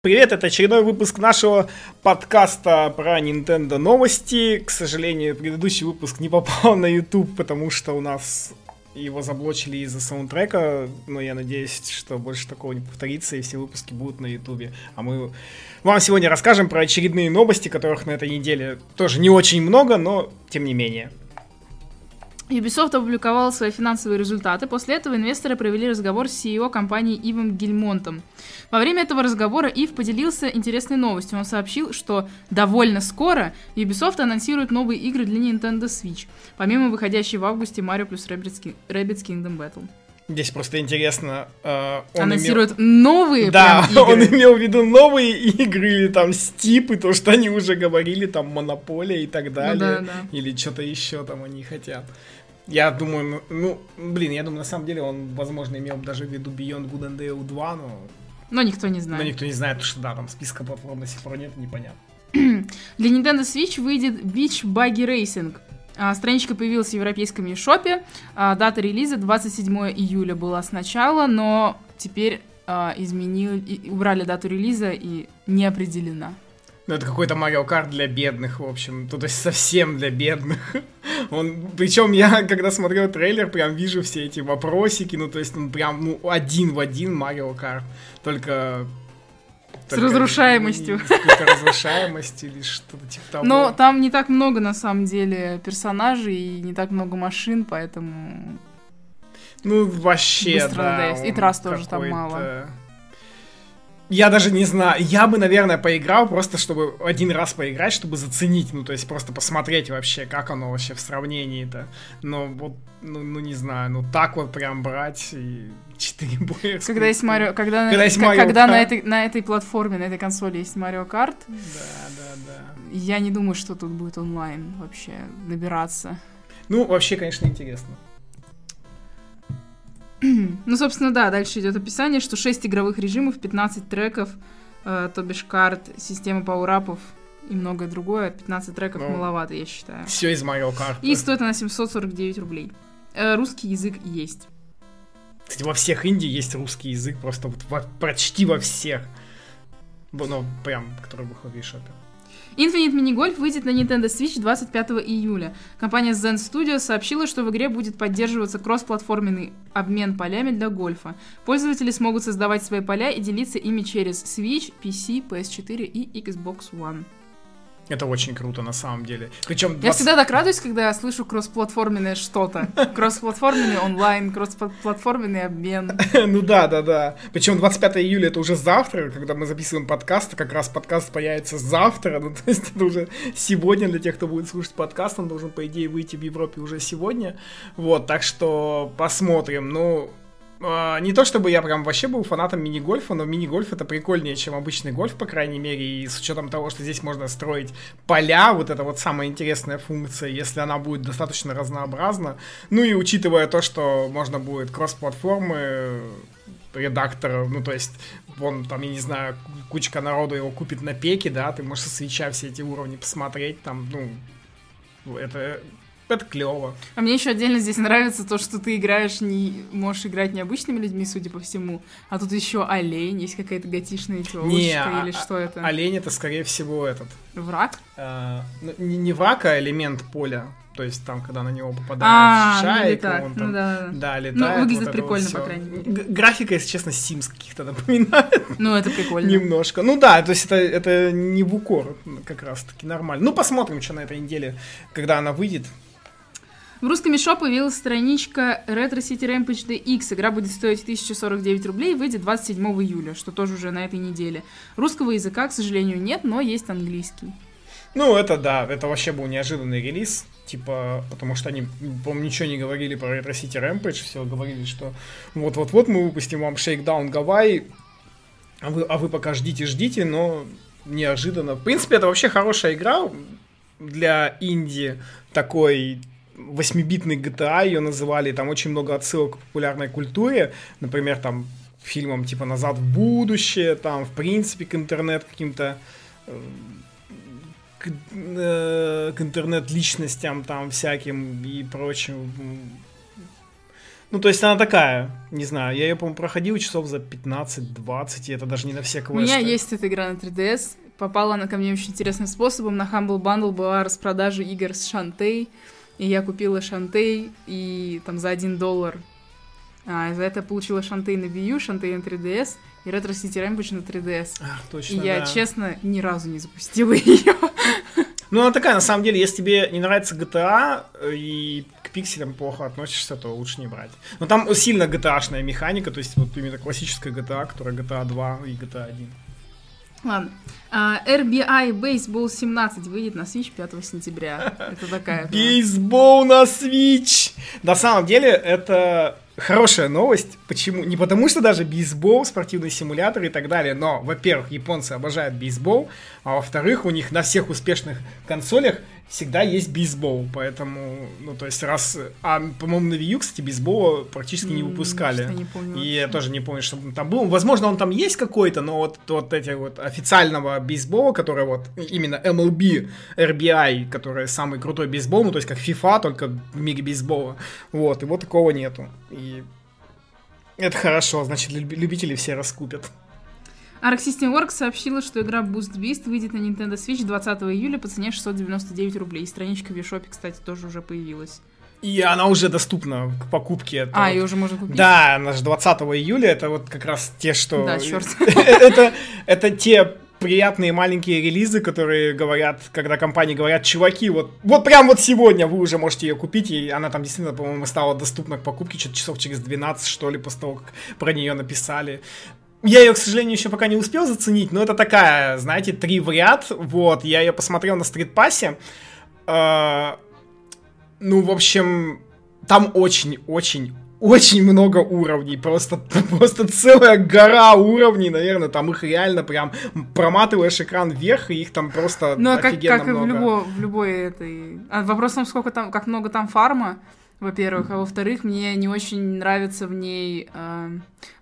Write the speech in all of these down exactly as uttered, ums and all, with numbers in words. Привет, это очередной выпуск нашего подкаста про Nintendo новости. К сожалению, предыдущий выпуск не попал на YouTube, потому что у нас его заблочили из-за саундтрека. Но я надеюсь, что больше такого не повторится, и все выпуски будут на YouTube. А мы вам сегодня расскажем про очередные новости, которых на этой неделе тоже не очень много, но тем не менее. Ubisoft опубликовала свои финансовые результаты. После этого инвесторы провели разговор с си и о компании Ивом Гильмонтом. Во время этого разговора Ив поделился интересной новостью. Он сообщил, что довольно скоро Ubisoft анонсирует новые игры для Nintendo Switch, помимо выходящей в августе Mario плюс Rabbids Kingdom Battle. Здесь просто интересно... Э, он анонсирует имел... новые да, прям игры. Да, он имел в виду новые игры, или там стипы, то, что они уже говорили, там Монополия и так далее. Ну, да, да. Или что-то еще там они хотят. Я думаю, ну, блин, я думаю, на самом деле он, возможно, имел даже в виду Beyond Good and Evil два, но... Но никто не знает. Но никто не знает, потому что, да, там списка платформ до сих пор нет, непонятно. Для Nintendo Switch выйдет Beach Buggy Racing. А, страничка появилась в европейском eShop. А, дата релиза двадцать седьмого июля была сначала, но теперь а, изменили, убрали дату релиза и не определена. Ну, это какой-то Mario Kart для бедных, в общем. То есть совсем для бедных. Он, причем я, когда смотрел трейлер, прям вижу все эти вопросики. Ну, то есть он прям, ну, один в один Mario Kart. Только... С только разрушаемостью. С какой-то разрушаемостью или что-то типа того. Но там не так много, на самом деле, персонажей и не так много машин, поэтому... Ну, вообще, быстро, да. И трасс тоже там мало. Я даже не знаю, я бы, наверное, поиграл просто, чтобы один раз поиграть, чтобы заценить, ну, то есть просто посмотреть вообще, как оно вообще в сравнении-то. Но вот, ну, ну не знаю, ну так вот прям брать и четыре боя. Когда есть Марио, когда, когда, есть к- Марио когда на, этой, на этой платформе, на этой консоли есть Марио Карт. Да, да, да. Я не думаю, что тут будет онлайн вообще набираться. Ну, вообще, конечно, интересно. Ну, собственно, да, дальше идет описание, что шесть игровых режимов, пятнадцать треков, э, то бишь карт, система пауэрапов и многое другое. пятнадцать треков ну, маловато, я считаю. Все из Mario Kart. И стоит она семьсот сорок девять рублей. Э, русский язык есть. Кстати, во всех инди есть русский язык, просто вот во, почти во всех. Ну, прям, который выходит в шопе. Infinite Minigolf выйдет на Nintendo Switch двадцать пятого июля. Компания Zen Studios сообщила, что в игре будет поддерживаться кроссплатформенный обмен полями для гольфа. Пользователи смогут создавать свои поля и делиться ими через Switch, пи си, пи эс четыре и Xbox One. Это очень круто, на самом деле. Причем двадцать... Я всегда так радуюсь, когда я слышу кроссплатформенное что-то. Кроссплатформенный онлайн, кроссплатформенный обмен. Ну да, да, да. Причем двадцать пятого июля это уже завтра, когда мы записываем подкаст, как раз подкаст появится завтра. Ну, то есть это уже сегодня для тех, кто будет слушать подкаст, он должен, по идее, выйти в Европе уже сегодня. Вот, так что посмотрим. Ну... Не то чтобы я прям вообще был фанатом мини-гольфа, но мини-гольф это прикольнее, чем обычный гольф, по крайней мере, и с учетом того, что здесь можно строить поля, вот это вот самая интересная функция, если она будет достаточно разнообразна, ну и учитывая то, что можно будет кросс-платформы, редактора, ну то есть, вон там, я не знаю, кучка народу его купит на пеке, да, ты можешь со свитча все эти уровни посмотреть, там, ну, это... Это клево. А мне еще отдельно здесь нравится то, что ты играешь, не можешь играть необычными людьми, судя по всему, а тут еще олень, есть какая-то готичная телочка или а- что это? Олень это, скорее всего, этот... Враг? А, ну, не, не враг, а элемент поля. То есть там, когда на него попадает шарик, ну, он там, ну, да. да, летает. Ну, выглядит вот прикольно, вот по крайней мере. Г- графика, если честно, Sims каких-то напоминает. Ну, это прикольно. Немножко. Ну да, то есть это, это не в укор как раз-таки нормально. Ну, посмотрим, что на этой неделе, когда она выйдет. В русском eShop появилась страничка Retro City Rampage ди экс. Игра будет стоить тысяча сорок девять рублей и выйдет двадцать седьмого июля, что тоже уже на этой неделе. Русского языка, к сожалению, нет, но есть английский. Ну, это да, это вообще был неожиданный релиз, типа, потому что они, по-моему, ничего не говорили про Retro City Rampage, все говорили, что вот-вот-вот мы выпустим вам Shakedown Гавайи, а вы, а вы пока ждите-ждите, но неожиданно. В принципе, это вообще хорошая игра для инди, такой... восьмибитный джи ти эй, ее называли, там очень много отсылок к популярной культуре, например, там, фильмам типа «Назад в будущее», там, в принципе, к интернет каким-то, к, к интернет-личностям там всяким и прочим. Ну, то есть она такая, не знаю, я ее, по-моему, проходил часов за пятнадцать-двадцать, и это даже не на все квесты. У меня есть эта игра на три ди эс, попала она ко мне очень интересным способом, на Humble Bundle была распродажа игр с Шантей, и я купила Шантей, и там за один доллар. А, за это получила Шантей на Wii U, Шантей на три ди эс и Retro City Rampage на три ди эс. Ах, точно, и я, да. честно, ни разу не запустила ее. Ну, она такая, на самом деле, если тебе не нравится джи ти эй и к пикселям плохо относишься, то лучше не брать. Но там сильно джи ти эй-шная механика, то есть вот именно классическая джи ти эй, которая джи ти эй два и джи ти эй один. Ладно. Uh, ар би ай Baseball семнадцать выйдет на Switch пятого сентября. Это такая... Baseball на Switch! На самом деле, это... Хорошая новость, почему? Не потому что даже бейсбол, спортивные симуляторы и так далее, но, во-первых, японцы обожают бейсбол, а во-вторых, у них на всех успешных консолях всегда есть бейсбол, поэтому, ну, то есть раз, а, по-моему, на Wii U, кстати, бейсбола практически не выпускали, не и я тоже не помню, что там был, возможно, он там есть какой-то, но вот, вот эти вот официального бейсбола, который вот, именно эм эл би, ар би ай, который самый крутой бейсбол, ну, то есть как FIFA, только в мире бейсбола, вот, его такого нету, и это хорошо, значит, любители все раскупят. Arc System Works сообщила, что игра Boost Beast выйдет на Nintendo Switch двадцатого июля по цене шестьсот девяносто девять рублей. Страничка в eShop, кстати, тоже уже появилась. И она уже доступна к покупке. Это а, вот... ее уже можно купить? Да, она же двадцатого июля, это вот как раз те, что... Да, черт. Это те... приятные маленькие релизы, которые говорят, когда компании говорят, чуваки, вот, вот прям вот сегодня вы уже можете ее купить, и она там действительно, по-моему, стала доступна к покупке что-то часов через двенадцать, что ли, после того, как про нее написали. Я ее, к сожалению, еще пока не успел заценить, но это такая, знаете, три в ряд, вот, я ее посмотрел на стритпассе, ну, в общем, там очень-очень Очень много уровней, просто, просто целая гора уровней, наверное, там их реально прям проматываешь экран вверх, и их там просто ну, а офигенно как, как много. Ну, как и в, любо, в любой этой... А вопрос в том, сколько там, как много там фарма, во-первых, а во-вторых, мне не очень нравится в ней... Э...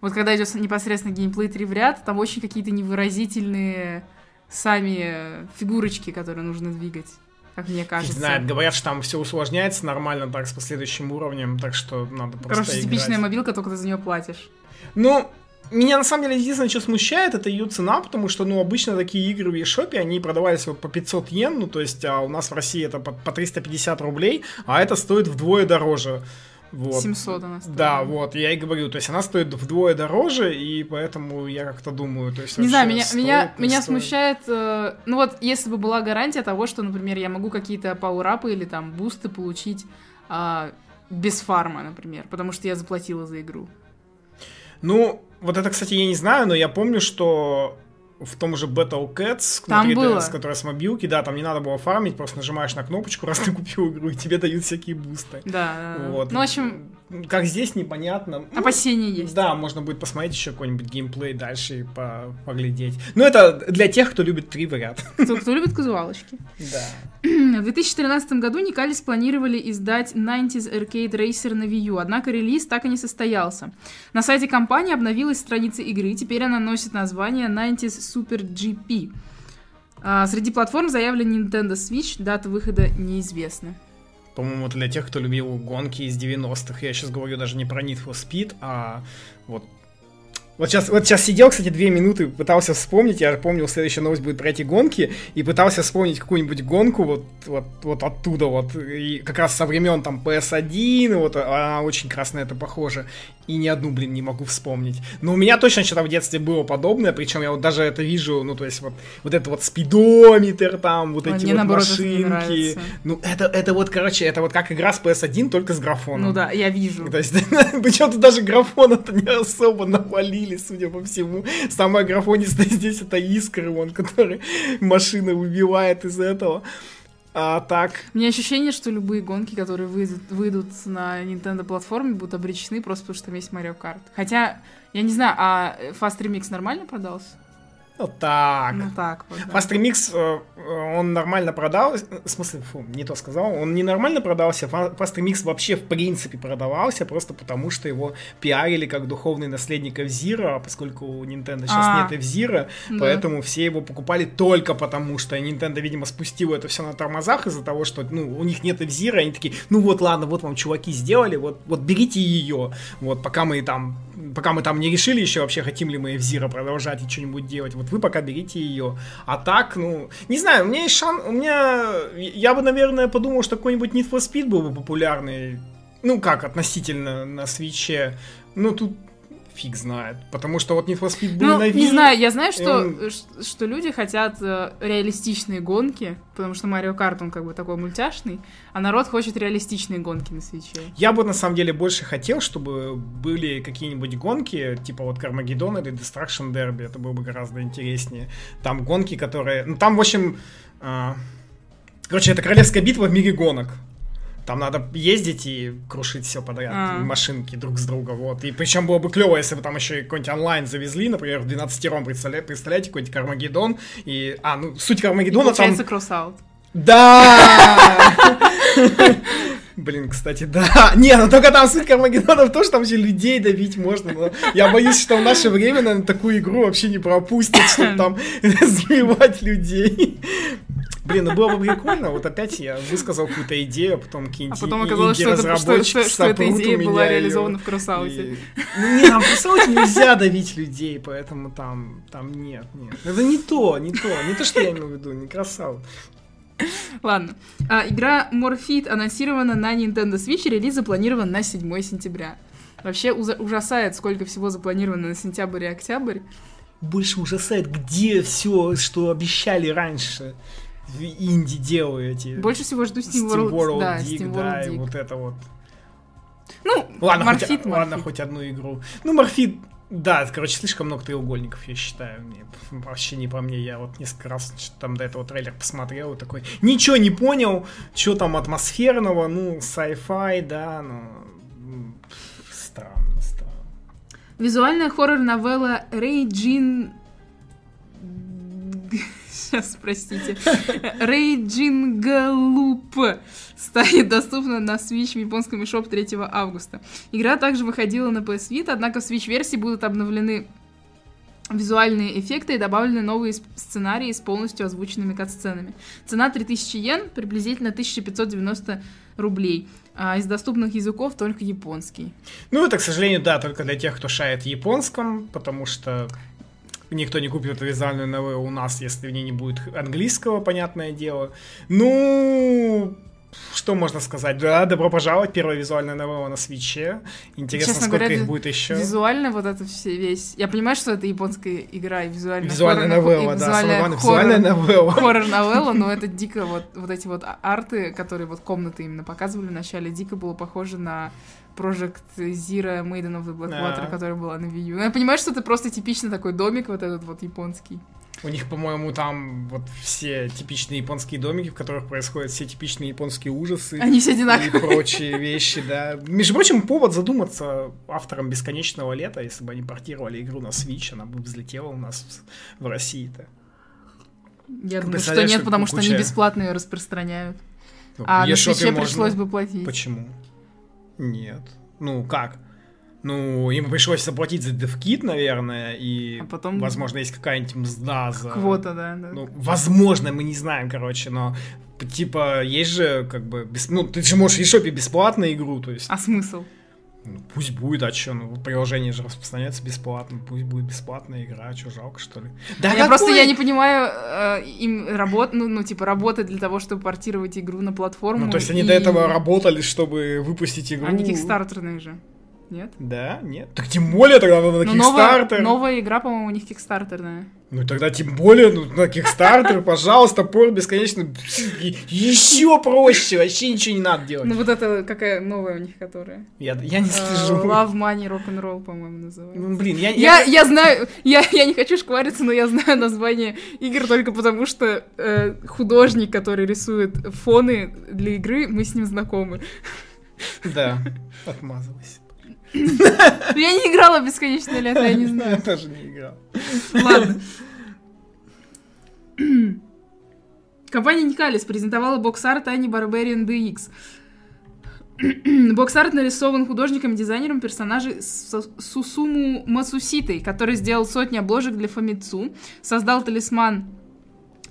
Вот когда идет непосредственно геймплей три в ряд, там очень какие-то невыразительные сами фигурочки, которые нужно двигать. Как мне кажется. Не знаю, говорят, что там все усложняется нормально так с последующим уровнем, так что надо просто Короче, играть. Типичная мобилка, только ты за нее платишь. Ну, меня на самом деле единственное, что смущает, это ее цена, потому что, ну, обычно такие игры в eShop, они продавались вот по пятьсот йен, ну, то есть, а у нас в России это по, по триста пятьдесят рублей, а это стоит вдвое дороже. Вот. семьсот она стоит. Да, вот, я и говорю, то есть она стоит вдвое дороже, и поэтому я как-то думаю, то есть... Не знаю, меня, стоит, меня, не меня смущает, э, ну вот, если бы была гарантия того, что, например, я могу какие-то пауэрапы или там бусты получить э, без фарма, например, потому что я заплатила за игру. Ну, вот это, кстати, я не знаю, но я помню, что... В том же Battle Cats, который с мобилки, да, там не надо было фармить, просто нажимаешь на кнопочку, раз ты купил игру, и тебе дают всякие бусты. Да, вот. Ну, в общем... Как здесь, непонятно. Опасения ну, есть. Да, можно будет посмотреть еще какой-нибудь геймплей дальше и по- поглядеть. Ну, это для тех, кто любит три в ряд. Кто, кто любит казуалочки. Да. В две тысячи тринадцатом году Nikalis планировали издать девяностые Arcade Racer на Wii U, однако релиз так и не состоялся. На сайте компании обновилась страница игры, теперь она носит название девяностые Super джи пи. А, среди платформ заявлен Nintendo Switch, дата выхода неизвестна. По-моему, для тех, кто любил гонки из девяностых. Я сейчас говорю даже не про Need for Speed, а вот... Вот сейчас, вот сейчас сидел, кстати, две минуты, пытался вспомнить, я помнил, следующая новость будет про эти гонки, и пытался вспомнить какую-нибудь гонку вот, вот, вот оттуда вот, и как раз со времен там пи эс один, вот, она очень красно это похоже, и ни одну, блин, не могу вспомнить. Но у меня точно что-то в детстве было подобное, причем я вот даже это вижу, ну, то есть вот, вот это вот спидометр там, вот а эти вот наоборот, машинки. Это ну, это, это вот, короче, это вот как игра с пи эс один, только с графоном. Ну да, я вижу. То есть, причем-то даже графона-то не особо навалили. Судя по всему, самое графонистое здесь это Искры, вон, который машины убивает из этого. А так... У меня ощущение, что любые гонки, которые выйдут, выйдут на Nintendo платформе, будут обречены просто потому, что там есть Mario Kart. Хотя, я не знаю, а Fast Remix нормально продался? Ну так. Ну так вот, да. Master Mix, он нормально продался. В смысле, фу, не то сказал. Он не нормально продался. Master Mix вообще в принципе продавался, просто потому что его пиарили как духовный наследник F-Zero, а поскольку у Nintendo сейчас А-а-а. нет F-Zero, да. Поэтому все его покупали только потому, что Nintendo, видимо, спустила это все на тормозах из-за того, что ну, у них нет F-Zero, они такие, ну вот ладно, вот вам чуваки сделали, вот, вот берите ее, вот пока мы там пока мы там не решили еще вообще, хотим ли мы F-Zero продолжать и что-нибудь делать, вот вы пока берите ее. А так, ну, не знаю, у меня есть шанс, у меня, я бы, наверное, подумал, что какой-нибудь Need for Speed был бы популярный, ну, как, относительно на Свиче, но тут фиг знает, потому что вот Need for Speed был ну, на Wii. Не знаю, я знаю, что, эм... что люди хотят реалистичные гонки, потому что Mario Kart, он как бы такой мультяшный, а народ хочет реалистичные гонки на Switch. Я бы на самом деле больше хотел, чтобы были какие-нибудь гонки, типа вот Carmageddon или Destruction Derby, это было бы гораздо интереснее. Там гонки, которые... Ну там, в общем... Э... Короче, это королевская битва в мире гонок. Там надо ездить и крушить все подряд, а. машинки друг с друга, вот. И причем было бы клево, если бы там еще и какой-нибудь онлайн завезли, например, в двенадцатером, представляете, представляете какой-нибудь Кармагеддон, и... А, ну, суть Кармагеддона там... И получается Crossout. Да! Блин, кстати, да. Не, ну только там суть Кармагеддона в том, что там же людей добить можно. Но я боюсь, что в наше время, наверное, такую игру вообще не пропустят, чтобы там сбивать людей. Блин, ну было бы прикольно. Вот опять я высказал какую-то идею, а потом какие-нибудь инди-разработчики сопрут у меня. А потом оказалось, что, это, что, что, что эта идея была реализована и... в Кроссауте. Ну не, там в Кроссауте нельзя давить людей, поэтому там, там нет, нет. Это не то, не то, не то, что я имею в виду, не Кросаут. Ладно. А, игра Morphid анонсирована на Nintendo Switch, релиз запланирован на седьмое сентября. Вообще ужасает, сколько всего запланировано на сентябрь и октябрь. Больше ужасает, где все, что обещали раньше. В инди делаю эти. Больше всего жду Steam World, Steam World да, Dig, Steam World да, Dig. И вот это вот. Ну, ладно, Morphid, хоть, Morphid. ладно, хоть одну игру. Ну, Morphid, да, это, короче, слишком много треугольников, я считаю. Мне, вообще не по мне, я вот несколько раз там до этого трейлер посмотрел и такой, ничего не понял, что там атмосферного, ну, sci-fi, да, ну, странно, странно. Визуальная хоррор-новелла Рейджин... Сейчас, простите. Рейджингалуп станет доступна на Switch в японском eShop третьего августа. Игра также выходила на пи эс Vita, однако в Switch-версии будут обновлены визуальные эффекты и добавлены новые сценарии с полностью озвученными катсценами. Цена три тысячи йен, приблизительно тысяча пятьсот девяносто рублей. А из доступных языков только японский. Ну, это, к сожалению, да, только для тех, кто шарит в японском, потому что... Никто не купит визуальную новеллу у нас, если в ней не будет английского, понятное дело. Ну, что можно сказать? Да, добро пожаловать, первая визуальная новелла на Свитче. Интересно, честно сколько говоря, их будет еще. Визуально вот это все весь... Я понимаю, что это японская игра и визуальная... Визуальная новелла, да. Визуальная, визуальная новелла. Хоррор-новелла, но это дико вот, вот эти вот арты, которые вот комнаты именно показывали вначале, дико было похоже на... Project Zero Maiden of the Blackwater, yeah. которая была на Wii U. Я понимаю, что это просто типичный такой домик, вот этот вот японский. У них, по-моему, там вот все типичные японские домики, в которых происходят все типичные японские ужасы. Они все одинаковые. И прочие вещи, да. Между прочим, повод задуматься авторам «Бесконечного лета», если бы они портировали игру на Switch, она бы взлетела у нас в России-то. Я думаю, что нет, потому что они бесплатно ее распространяют. А на Switch пришлось бы платить. Почему? Нет. Ну, как? Ну, им пришлось заплатить за DevKit, наверное, и, а потом... возможно, есть какая-нибудь мзда за... Квота, да, да. Ну, возможно, мы не знаем, короче, но, типа, есть же, как бы, бес... ну, ты же можешь в eShop бесплатно игру, то есть... А смысл? Ну, пусть будет, а что, ну, приложение же распространяется бесплатно, пусть будет бесплатная игра, а что, жалко, что ли? Да я какой? Просто, я не понимаю, э, им работ, ну, ну, типа, работы для того, чтобы портировать игру на платформу. Ну, то есть, и... они до этого работали, чтобы выпусти игру. Они кикстартерные же, нет? Да, нет. Так тем более тогда надо на ну, кикстартер. Новая, новая игра, по-моему, у них кикстартерная. Ну, тогда тем более, ну, на кикстартер, пожалуйста, пор бесконечно, еще проще, вообще ничего не надо делать. Ну, вот это какая новая у них, которая? Я, я не слежу. Love, Money, Rock'n'Roll, по-моему, называется. Ну, блин, я... Я, я... я знаю, я, я не хочу шквариться, но я знаю название игр только потому, что э, художник, который рисует фоны для игры, мы с ним знакомы. Да, отмазалась. Я не играла в «Бесконечное лето», я не знаю. Я тоже не играл. Ладно. Компания Nikalis презентовала бокс-арт Ани Barbarian ди икс. Бокс-арт нарисован художником и дизайнером персонажей Сусуму Масуситой, который сделал сотни обложек для Famitsu, создал талисман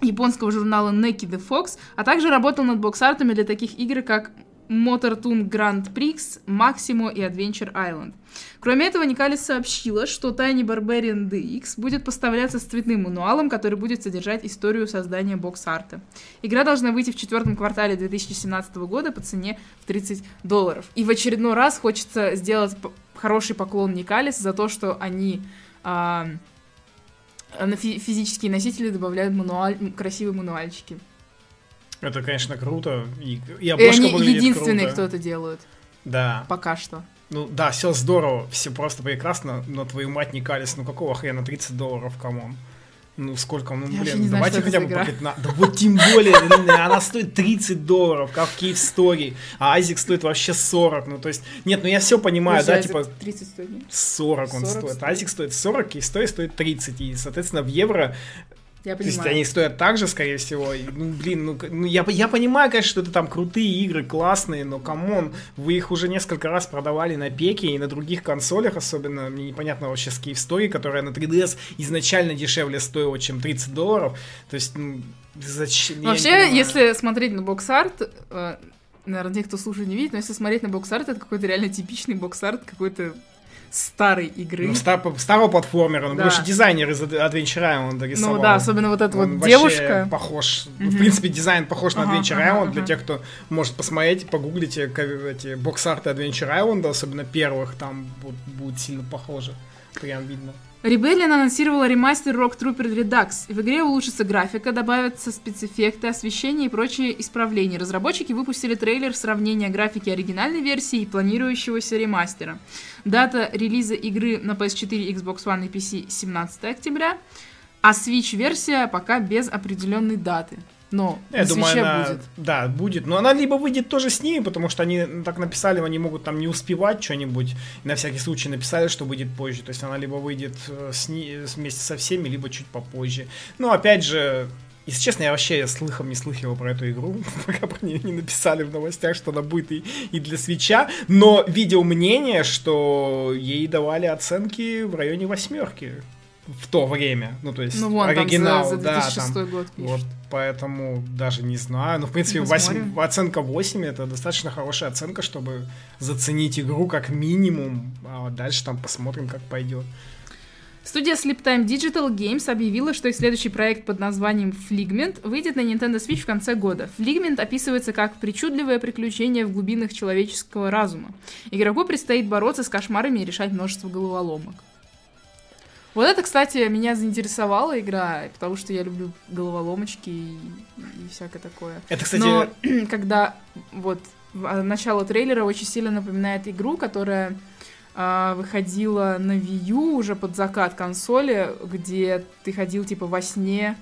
японского журнала Neki the Fox, а также работал над бокс-артами для таких игр, как Motor Toon Grand Prix, Maximo и Adventure Island. Кроме этого, Nikalis сообщила, что Tiny Barbarian ди икс будет поставляться с цветным мануалом, который будет содержать историю создания бокс-арта. Игра должна выйти в четвертом квартале две тысячи семнадцатого года по цене в тридцать долларов. И в очередной раз хочется сделать хороший поклон Nikalis за то, что они... А- физические носители добавляют мануаль... красивые мануальчики. Это, конечно, круто. И, и обложка выглядит круто. И они единственные, кто это делают. Да. Пока что. Ну да, все здорово, все просто прекрасно, но твою мать, Nikalis, ну какого хрена, тридцать долларов, камон. Ну сколько, ну я блин, давайте знаю, хотя бы по пятнадцать. Да вот тем более, она стоит тридцать долларов, как в Cave Story, а Isaac стоит вообще сорок, ну то есть, нет, ну я все понимаю, ну, да, типа тридцать стоит, нет? сорок он сорок стоит, Isaac стоит сорок, Cave Story стоит тридцать, и, соответственно, в евро... Я то понимаю. Есть они стоят так же, скорее всего. И, ну, блин, ну, ну я, я понимаю, конечно, что это там крутые игры, классные, но, камон, вы их уже несколько раз продавали на пеке и на других консолях, особенно, мне непонятно вообще с Cave Story, которая на три ди эс изначально дешевле стоила, чем тридцать долларов. То есть, ну, зачем? Вообще, если смотреть на бокс-арт, э, наверное, те, кто слушает, не видит, но если смотреть на бокс-арт, это какой-то реально типичный бокс-арт, какой-то... старой игры. Ну, стар, старого платформера. Ну, да. Потому что дизайнер из Adventure Island рисовал. Ну да, особенно вот эта он вот девушка. Похож. Mm-hmm. В принципе, дизайн похож uh-huh, на Adventure uh-huh, Island. Uh-huh. Для тех, кто может посмотреть, погуглите эти бокс-арты Adventure Island, особенно первых, там будет, будет сильно похоже. Прям видно. Rebellion анонсировала ремастер Rock Trooper Redux. В игре улучшится графика, добавятся спецэффекты, освещение и прочие исправления. Разработчики выпустили трейлер сравнения графики оригинальной версии и планирующегося ремастера. Дата релиза игры на пи эс четыре, Xbox One и пи си семнадцатого октября, а Switch-версия пока без определенной даты. Но я думаю, она, будет. Да, будет. Но она либо выйдет тоже с ней, потому что они так написали, они могут там не успевать что-нибудь. На всякий случай написали, что выйдет позже. То есть она либо выйдет с ней, вместе со всеми, либо чуть попозже. Но опять же, если честно, я вообще слыхом не слыхивал про эту игру, пока про нее не написали в новостях, что она будет и, и для Свитча. Но видел мнение, что ей давали оценки в районе восьмерки. В то время, ну то есть ну, вон, оригинал, там за, за две тысячи шестой да, там, год пишет. Вот, поэтому даже не знаю, ну в принципе восемь, оценка восемь это достаточно хорошая оценка, чтобы заценить игру как минимум, а дальше там посмотрим, как пойдет. Студия Sleeptime Digital Games объявила, что их следующий проект под названием Fligment выйдет на Nintendo Switch в конце года. Fligment описывается как причудливое приключение в глубинах человеческого разума. Игроку предстоит бороться с кошмарами и решать множество головоломок. Вот это, кстати, меня заинтересовала игра, потому что я люблю головоломочки и, и всякое такое. Это, кстати... Но когда вот начало трейлера очень сильно напоминает игру, которая э, выходила на Wii U уже под закат консоли, где ты ходил типа во сне,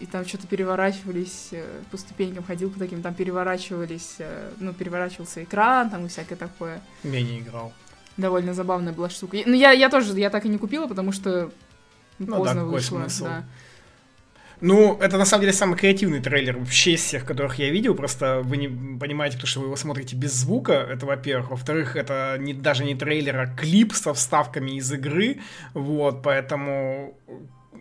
и там что-то переворачивались, по ступенькам ходил по таким, там переворачивались, ну, переворачивался экран, там и всякое такое. Я не играл. Довольно забавная была штука. Ну, я, я тоже, я так и не купила, потому что ну, поздно да, вышло. Да. Ну, это на самом деле самый креативный трейлер вообще из всех, которых я видел. Просто вы не понимаете, потому что вы его смотрите без звука, это во-первых. Во-вторых, это не, даже не трейлер, а клип со вставками из игры. Вот, поэтому,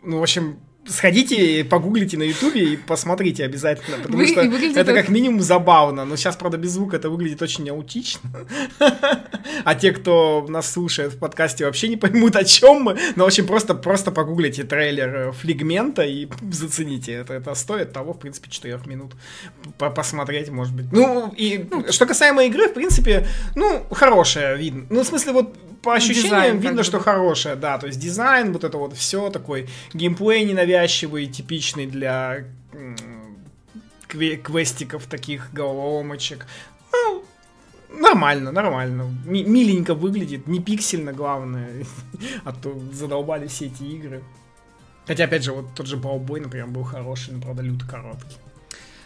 ну, в общем... Сходите, погуглите на ютубе и посмотрите обязательно, потому Вы, что это так... как минимум забавно, но сейчас, правда, без звука это выглядит очень аутично, а те, кто нас слушает в подкасте, вообще не поймут, о чем мы, но, в общем, просто, просто погуглите трейлер Флигмента и зацените, это, это стоит того, в принципе, четырех минут посмотреть, может быть. Ну, и ну, что касаемо игры, в принципе, ну, хорошая, видно, ну, в смысле, вот по ощущениям дизайн, видно, что хорошая, да, то есть дизайн, вот это вот все, такой геймплей ненавязчивый, навязчивый, типичный для квестиков таких, головоломочек. Ну, нормально, нормально. М- миленько выглядит, не пиксельно, главное. А то задолбали все эти игры. Хотя, опять же, вот тот же Ballboy, например, был хороший, но, правда, люто короткий.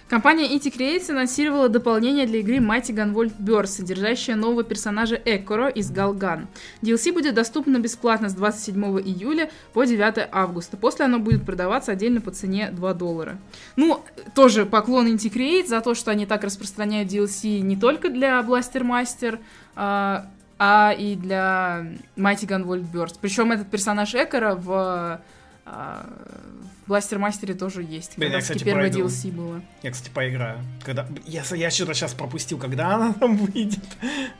Компания Inti Creates анонсировала дополнение для игры Mighty Gunvolt Burst, содержащее нового персонажа Ekoro из Галган. ди эл си будет доступно бесплатно с двадцать седьмого июля по девятого августа. После оно будет продаваться отдельно по цене два доллара. Ну, тоже поклон Inti Creates за то, что они так распространяют ди эл си не только для Blaster Master, а, а и для Mighty Gunvolt Burst. Причем этот персонаж Ekoro в... в Blaster Master'е тоже есть. Блин, я, кстати, первое пройду. ди эл си было. Я, кстати, поиграю. Когда... Я, я что-то сейчас пропустил, когда она там выйдет.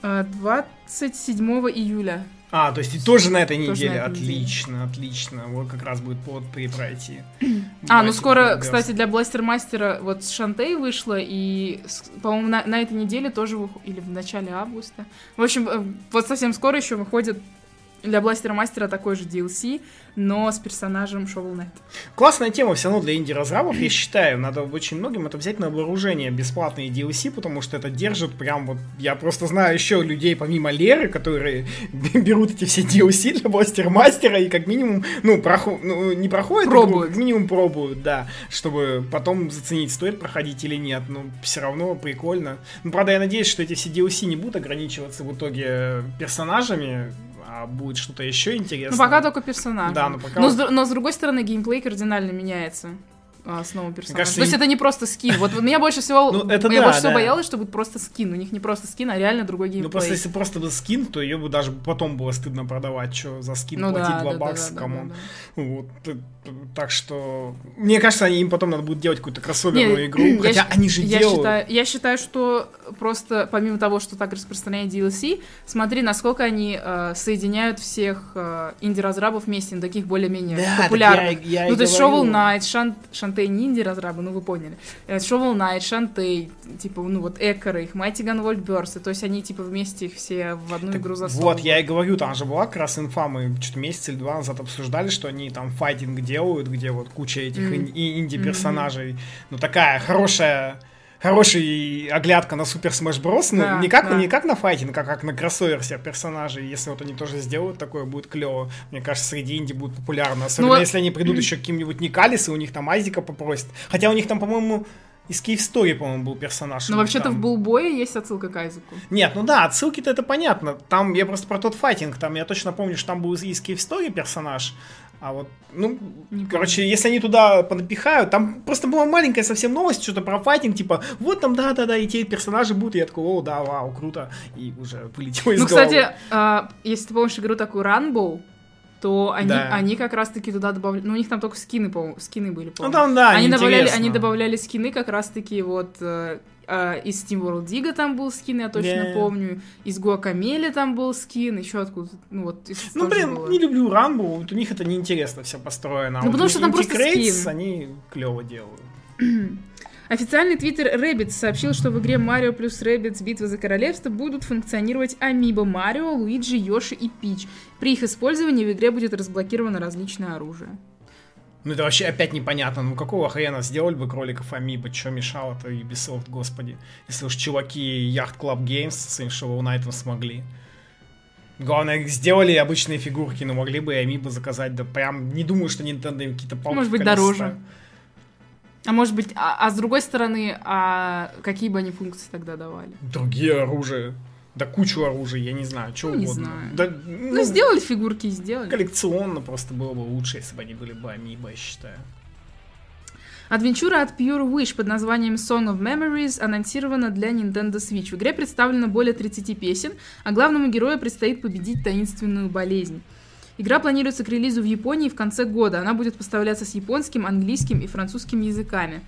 двадцать седьмого июля. А, то есть и тоже на этой тоже неделе. На этой отлично, неделе. отлично. Вот как раз будет повод перепройти. А, ну скоро, кстати, для Blaster Master'а вот Shantae вышла, и, по-моему, на, на этой неделе тоже выходит, или в начале августа. В общем, вот совсем скоро еще выходит для Бластера Мастера такой же ди эл си, но с персонажем Shovel Knight. Классная тема все равно для инди-разрабов, я считаю. Надо очень многим это взять на вооружение, бесплатные ди эл си, потому что это держит прям вот... Я просто знаю еще людей, помимо Леры, которые берут эти все ди эл си для Бластера Мастера и как минимум, ну, проху... ну не проходят игру, как минимум пробуют, да, чтобы потом заценить, стоит проходить или нет. Но все равно прикольно. Ну, правда, я надеюсь, что эти все ди эл си не будут ограничиваться в итоге персонажами, а будет что-то еще интересное. Ну, пока только персонаж. Да, но, пока... но, с, но, с другой стороны, геймплей кардинально меняется а, с новым персонажем. Кажется, То есть им... это не просто скин. Вот меня больше всего боялось, что будет просто скин. У них не просто скин, а реально другой геймплей. Ну, просто если просто был скин, то ее бы даже потом было стыдно продавать. Что за скин платить два бакса, камон. Так что... Мне кажется, им потом надо будет делать какую-то кроссоверную игру. Хотя они же делают. Я считаю, что просто помимо того, что так распространяет ди эл си, смотри, насколько они э, соединяют всех э, инди-разрабов вместе, на таких более-менее да, популярных. Я, я ну, то есть Shovel Knight, Шант... Шантей не инди-разрабы, ну вы поняли. Shovel Knight, Шантей, типа, ну вот Ekoro, их Mighty Gunvolt Burst, то есть они, типа, вместе их все в одну так игру засунули. Вот, я и говорю, там же была как раз инфа, мы что-то месяц или два назад обсуждали, что они там файтинг делают, где вот куча этих mm-hmm. ин- инди-персонажей. Mm-hmm. Ну, такая хорошая... Хорошая оглядка на Супер Smash Bros. Ну, да, не, как, да. не как на файтинг, а как на кроссовер всех персонажей. Если вот они тоже сделают такое, будет клево. Мне кажется, среди инди будет популярно. Особенно, ну, если они придут м- еще к каким-нибудь Никалис, и у них там Айзика попросят. Хотя у них там, по-моему... Из Cave Story, по-моему, был персонаж. Ну, вообще-то там... в Булбое есть отсылка к Айзеку. Нет, ну да, отсылки-то это понятно. Там я просто про тот файтинг. Там я точно помню, что там был из Cave Story персонаж. А вот, ну, не короче, помню. Если они туда понапихают, там просто была маленькая совсем новость, что-то про файтинг, типа, вот там, да-да-да, и те персонажи будут, и я такой, о, да, вау, круто, и уже вылетело из ну, головы. Ну, кстати, если ты помнишь игру такую Runbow, то они, да. они как раз-таки туда добавляли... Ну, у них там только скины, по-моему, скины были, по-моему. Ну, там, да, они добавляли, они добавляли скины как раз-таки вот... Э, э, из Steam World Digga там был скин, я точно yeah. помню. Из Гуакамеле там был скин, еще откуда... Ну, вот, из, ну блин, было. Не люблю Рамбу, вот у них это неинтересно все построено. Ну, вот потому что там просто скин. Они клево делают. Официальный твиттер Rabbids сообщил, что в игре Марио плюс Rabbids «Битва за королевство» будут функционировать амибо Марио, Луиджи, Йоши и Пич. При их использовании в игре будет разблокировано различное оружие. Ну это вообще опять непонятно. Ну какого хрена сделали бы кроликов амибо? Чё мешало-то Ubisoft, господи? Если уж чуваки Yacht Club Games с Shovel Knight'ом смогли. Главное, сделали обычные фигурки, но могли бы и амибо заказать. Да прям не думаю, что Nintendo им какие-то палки Может быть, дороже. А может быть, а, а с другой стороны, а какие бы они функции тогда давали? Другие оружия. Да кучу оружия, я не знаю, что ну, угодно. Не знаю. Да, ну, ну, сделали фигурки и сделали. Коллекционно просто было бы лучше, если бы они были бы амибо, я считаю. Адвенчура от Pure Wish под названием Song of Memories анонсирована для Nintendo Switch. В игре представлено более тридцати песен, а главному герою предстоит победить таинственную болезнь. Игра планируется к релизу в Японии в конце года. Она будет поставляться с японским, английским и французским языками.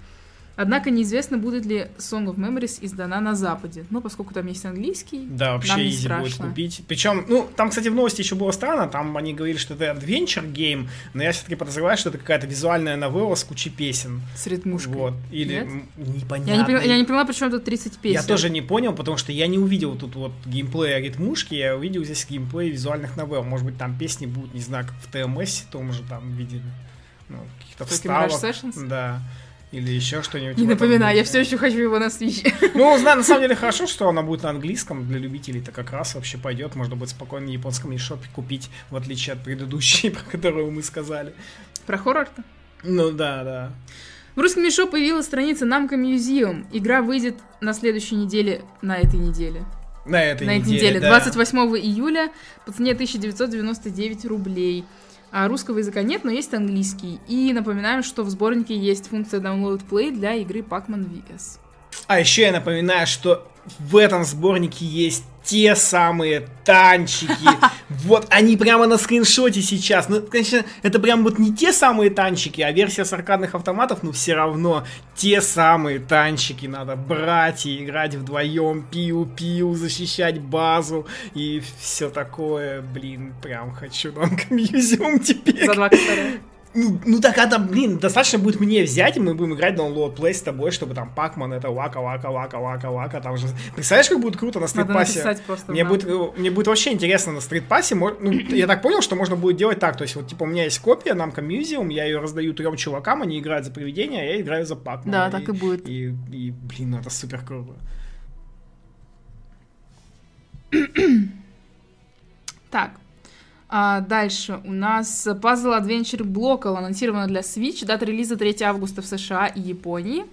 Однако неизвестно, будет ли Song of Memories издана на Западе. Но поскольку там есть английский, да, вообще нам не изи страшно. Будет купить. Причем, ну, там, кстати, в новости еще было странно. Там они говорили, что это adventure game, но я все-таки подозреваю, что это какая-то визуальная новелла с кучей песен. С ритмушкой. Вот. Или м- непонятно. Я не, поняла, я не поняла, почему тут тридцать песен. Я тоже не понял, потому что я не увидел тут вот геймплея ритмушки, я увидел здесь геймплей визуальных новелл. Может быть, там песни будут, не знаю, как в ТМС том же там видели. Ну, каких-то вставок. Да. Или еще что-нибудь. Не напоминаю, я все еще хочу его на Switch. Ну, знаю, на самом деле хорошо, что она будет на английском. Для любителей-то как раз вообще пойдет. Можно будет спокойно на японском eShop купить, в отличие от предыдущей, про которую мы сказали. Про хоррор-то? Ну да, да. В В русском мешо появилась страница Namco Museum. Игра выйдет на следующей неделе, на этой неделе. На этой, на этой неделе, неделе да. двадцать восьмого июля по цене тысяча девятьсот девяносто девять рублей. А русского языка нет, но есть английский. И напоминаем, что в сборнике есть функция Download Play для игры Pac-Man ви эс. А еще я напоминаю, что в этом сборнике есть те самые танчики. Вот они прямо на скриншоте сейчас. Ну, конечно, это прям вот не те самые танчики, а версия с аркадных автоматов, но все равно те самые танчики надо брать и играть вдвоем, пиу-пиу, защищать базу и все такое. Блин, прям хочу Namco Museum теперь. За два косаря. Ну, ну так, а там, блин, достаточно будет мне взять, и мы будем играть на Download Play с тобой, чтобы там Pac-Man это лака-лака-лака-лака-лака, там же... Представляешь, как будет круто на стрит-пассе? Мне будет, мне будет вообще интересно на стрит-пассе, ну, я так понял, что можно будет делать так, то есть вот, типа, у меня есть копия Namco Museum, я ее раздаю трем чувакам, они играют за привидения, а я играю за Pac-Man. Да, и, так и будет. И, и, блин, ну это супер круто. Так. А дальше у нас пазл Adventure Blockal анонсировано для Switch. Дата релиза третьего августа в США и Японии.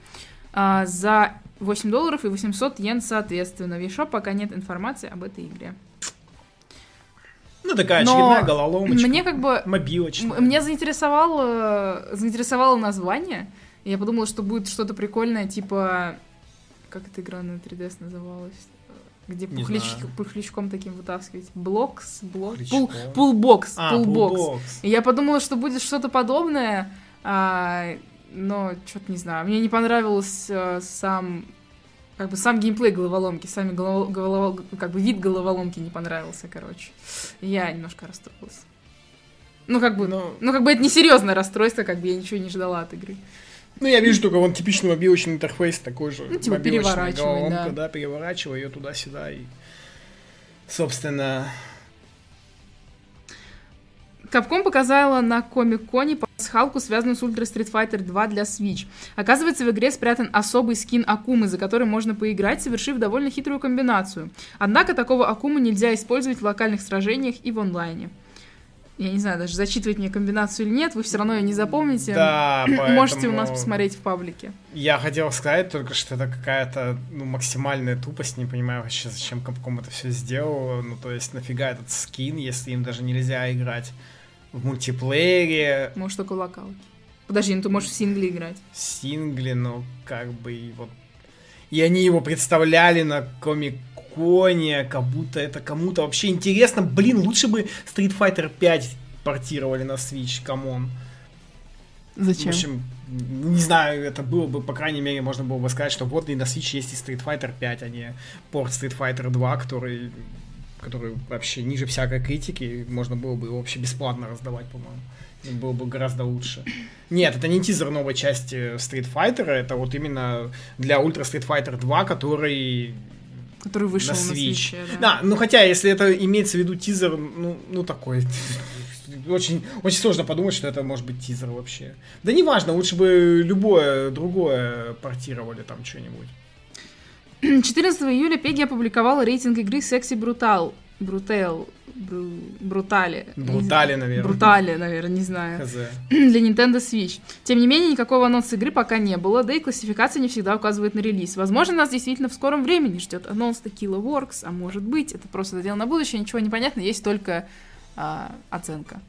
А, за восемь долларов и восемьсот йен соответственно. В eShop пока нет информации об этой игре. Ну такая очередная Но головоломочка. Мне как бы... Мобилочная. М- меня заинтересовало, заинтересовало название. Я подумала, что будет что-то прикольное, типа... Как эта игра на три дэ эс называлась? Где пухляч... пухлячком таким вытаскивать. Блокс, блок... Пул... Pullbox, а, Pullbox. Я подумала, что будет что-то подобное, а... но что-то не знаю. Мне не понравился сам... Как бы сам геймплей головоломки, сами голов... Голов... как бы вид головоломки не понравился, короче. Я немножко расстроилась. Ну, как бы, но... ну, как бы это несерьезное расстройство, как бы я ничего не ждала от игры. Ну, я вижу только вон типичный мобилочный интерфейс, такой же, ну, типа мобилочная головоломка, да, да переворачиваю ее туда-сюда и, собственно... Capcom показала на Комик-Коне пасхалку, связанную с Ultra Street Fighter два для Switch. Оказывается, в игре спрятан особый скин Акумы, за который можно поиграть, совершив довольно хитрую комбинацию. Однако такого Акуму нельзя использовать в локальных сражениях и в онлайне. Я не знаю, даже зачитывать мне комбинацию или нет, вы все равно ее не запомните. Да, поэтому... Можете у нас посмотреть в паблике. Я хотел сказать только, что это какая-то ну, максимальная тупость. Не понимаю вообще, зачем Capcom это все сделало. Ну, то есть, нафига этот скин, если им даже нельзя играть в мультиплеере. Может, только в локалке. Подожди, ну ты можешь в сингле играть. В сингле, но как бы и вот... И они его представляли на комик как будто это кому-то вообще интересно. Блин, лучше бы Street Fighter пять портировали на Switch, камон. Зачем? В общем, не знаю, это было бы, по крайней мере, можно было бы сказать, что вот и на Switch есть и Street Fighter пять, а не порт Street Fighter два, который, который вообще ниже всякой критики, можно было бы его вообще бесплатно раздавать, по-моему. Было бы гораздо лучше. Нет, это не тизер новой части Street Fighter, это вот именно для Ultra Street Fighter два, который... Который вышел на Switch. На Switch, да. Да, ну хотя, если это имеется в виду тизер, ну, ну такой. Очень, очень сложно подумать, что это может быть тизер вообще. Да неважно, лучше бы любое другое портировали там что-нибудь. четырнадцатого июля Пеги опубликовала рейтинг игры Sexy Brutal. Брутел, бру, брутали. Брутали, наверное. Брутали, наверное, не знаю. Хз. Для Nintendo Switch. Тем не менее, никакого анонса игры пока не было, да и классификация не всегда указывает на релиз. Возможно, нас действительно в скором времени ждет анонс Tequila Works, а может быть, это просто дело на будущее, ничего не понятно, есть только а, оценка.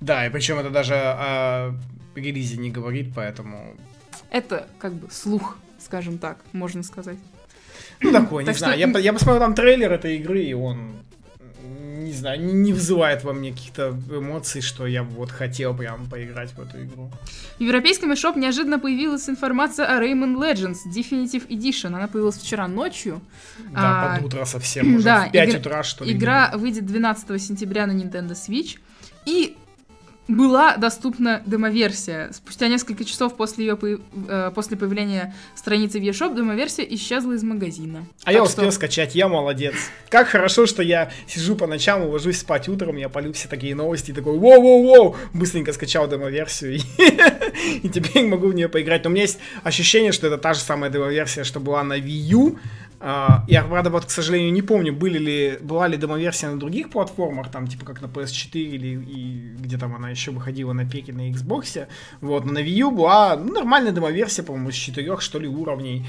Да, и причем это даже о релизе не говорит, поэтому... Это как бы слух, скажем так, можно сказать. Ну, такой, так не что... знаю. Я, я посмотрел там трейлер этой игры, и он, не знаю, не, не вызывает во мне каких-то эмоций, что я вот хотел прям поиграть в эту игру. В европейском eShop неожиданно появилась информация о Rayman Legends Definitive Edition. Она появилась вчера ночью. Да, а... под утро совсем уже, да, в пять утра, что ли. Игра выйдет двенадцатого сентября на Nintendo Switch. И... Была доступна демоверсия. Спустя несколько часов после, ее, э, после появления страницы в eShop демоверсия исчезла из магазина. А так я успел что... скачать, я молодец. Как хорошо, что я сижу по ночам, ложусь спать утром, я полю все такие новости и такой воу-воу-воу, быстренько скачал демоверсию и теперь могу в нее поиграть. Но у меня есть ощущение, что это та же самая демоверсия, что была на Wii U. Uh, я, правда, вот, к сожалению, не помню, были ли, была ли демоверсия на других платформах, там, типа, как на пи эс четыре или и, где там она еще еще выходила на пеке на Xbox. Вот, но на Wii U была ну, нормальная демоверсия, по-моему, с четырех, что ли, уровней.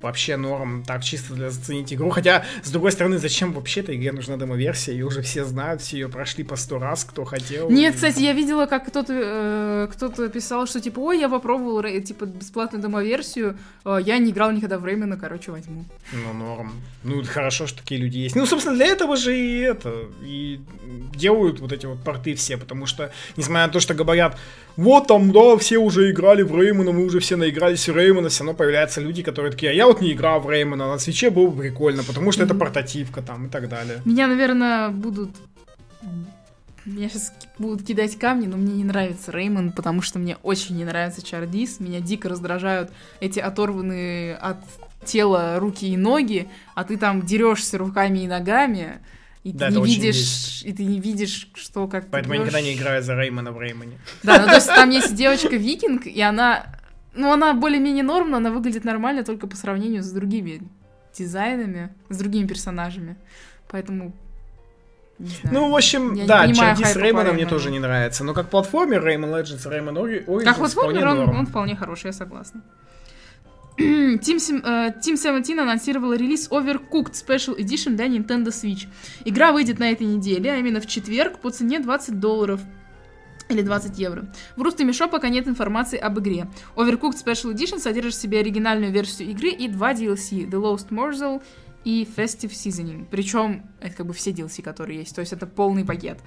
Вообще норм, так чисто для заценить игру. Хотя, с другой стороны, зачем вообще этой игре нужна демоверсия? Ее уже все знают, все ее прошли по сто раз, кто хотел. Нет, и... кстати, я видела, как кто-то, э, кто-то писал, что типа, ой, я попробовал типа, бесплатную демоверсию, э, я не играл никогда временно, короче, во тьму. Ну, норм. Ну, хорошо, что такие люди есть. Ну, собственно, для этого же и это, и делают вот эти вот порты все, потому что, несмотря на то, что говорят, вот там, да, все уже играли в Реймана, мы уже все наигрались в Реймана, все равно появляются люди, которые такие, а я вот не играл в Реймана, на свитче было бы прикольно, потому что это портативка там и так далее. Меня, наверное, будут... Меня сейчас будут кидать камни, но мне не нравится Рейман, потому что мне очень не нравится Чардис, меня дико раздражают эти оторванные от тела руки и ноги, а ты там дерешься руками и ногами, и, да, ты не видишь, и ты не видишь, что как... Поэтому я никогда не играю за Реймана в Реймане. Да, ну то есть там есть девочка-викинг, и она... Ну, она более-менее норм, но она выглядит нормально только по сравнению с другими дизайнами, с другими персонажами. Поэтому... Знаю, ну, в общем, да, Чардис Реймана мне тоже не нравится. Но как платформер Rayman Legends, Rayman Origins... Как платформер он, он вполне хороший, я согласна. Team, uh, Team семнадцать анонсировала релиз Overcooked Special Edition для Nintendo Switch. Игра выйдет на этой неделе, а именно в четверг, по цене двадцать долларов. Или двадцать евро. В Рустами Шоп пока нет информации об игре. Overcooked Special Edition содержит в себе оригинальную версию игры и два ди эл си: The Lost Morsel и Festive Seasoning. Причем это как бы все ди эл си, которые есть, то есть это полный пакет.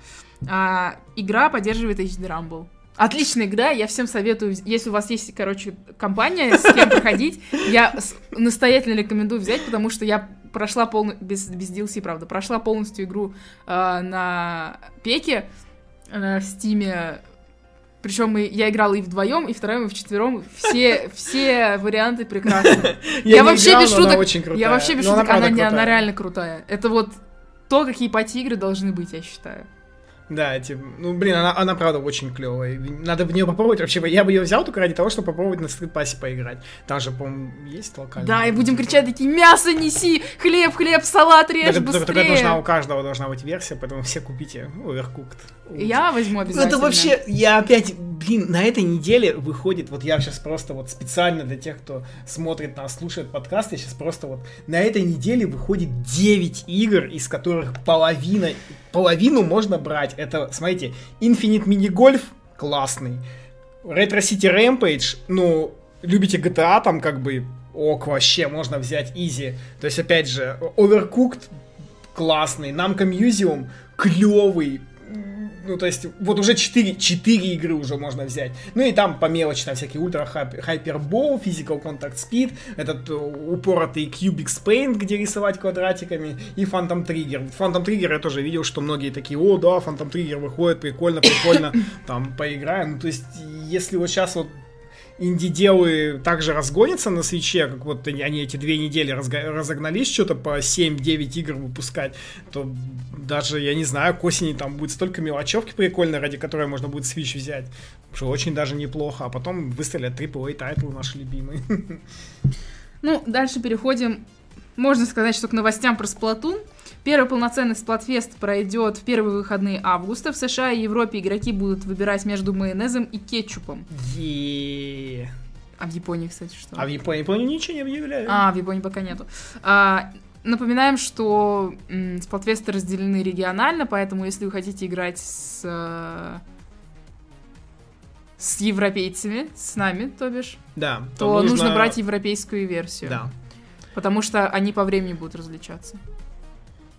А, игра поддерживает эйч ди Rumble. Отличная игра, я всем советую, если у вас есть, короче, компания, с кем проходить, я настоятельно рекомендую взять, потому что я прошла полностью, без, без ди эл си, правда, прошла полностью игру э, на пеке, в стиме, причем я играла и вдвоем, и втроем, и вчетвером, все, все варианты прекрасны. Я, я вообще играл, без шуток, я вообще без шуток, она, она, не, она реально крутая. Это вот то, какие пати-игры должны быть, я считаю. Да, типа, ну, блин, она, она правда очень клевая. Надо в нее попробовать. Вообще, я бы ее взял только ради того, чтобы попробовать на стрит-пассе поиграть. Там же, по-моему, есть локальный. Да, и будем кричать такие: мясо неси, хлеб, хлеб, салат режь, быстрее. Только, только должна, у каждого должна быть версия, поэтому все купите Overcooked. Я возьму обязательно. Это вообще, я опять, блин, на этой неделе выходит, вот я сейчас просто вот специально для тех, кто смотрит нас, слушает подкаст, я сейчас просто вот, на этой неделе выходит девять игр, из которых половина... Половину можно брать. Это, смотрите, Infinite Minigolf классный. Retro City Rampage, ну, любите джи ти эй, там как бы, ок, вообще, можно взять изи. То есть, опять же, Overcooked классный, Namco Museum клевый. Ну, то есть, вот уже четыре, четыре игры уже можно взять. Ну, и там по мелочи, там всякие Ultra Hyper Ball, Physical Contact Speed, этот упоротый Cubic Paint, где рисовать квадратиками, и Phantom Trigger. Phantom Trigger я тоже видел, что многие такие: о, да, Phantom Trigger выходит, прикольно, прикольно, там, поиграем. Ну, то есть, если вот сейчас вот инди-делы также разгонятся на свитче, как вот они эти две недели разго- разогнались что-то по семь-девять игр выпускать, то даже, я не знаю, к осени там будет столько мелочевки прикольной, ради которой можно будет свитч взять, что очень даже неплохо, а потом выстрелят трипл-эй-тайтлы наши любимые. Ну, дальше переходим, можно сказать, что к новостям про Splatoon. Первый полноценный Splatfest пройдет в первые выходные августа. В США и Европе игроки будут выбирать между майонезом и кетчупом. Еее. А в Японии, кстати, что? А в Японии, Японии ничего не объявляют. А, в Японии пока нету. А, напоминаем, что м, Splatfest разделены регионально, поэтому если вы хотите играть с... с европейцами, с нами, то бишь, да, то, то нужно... нужно брать европейскую версию. Да. Потому что они по времени будут различаться.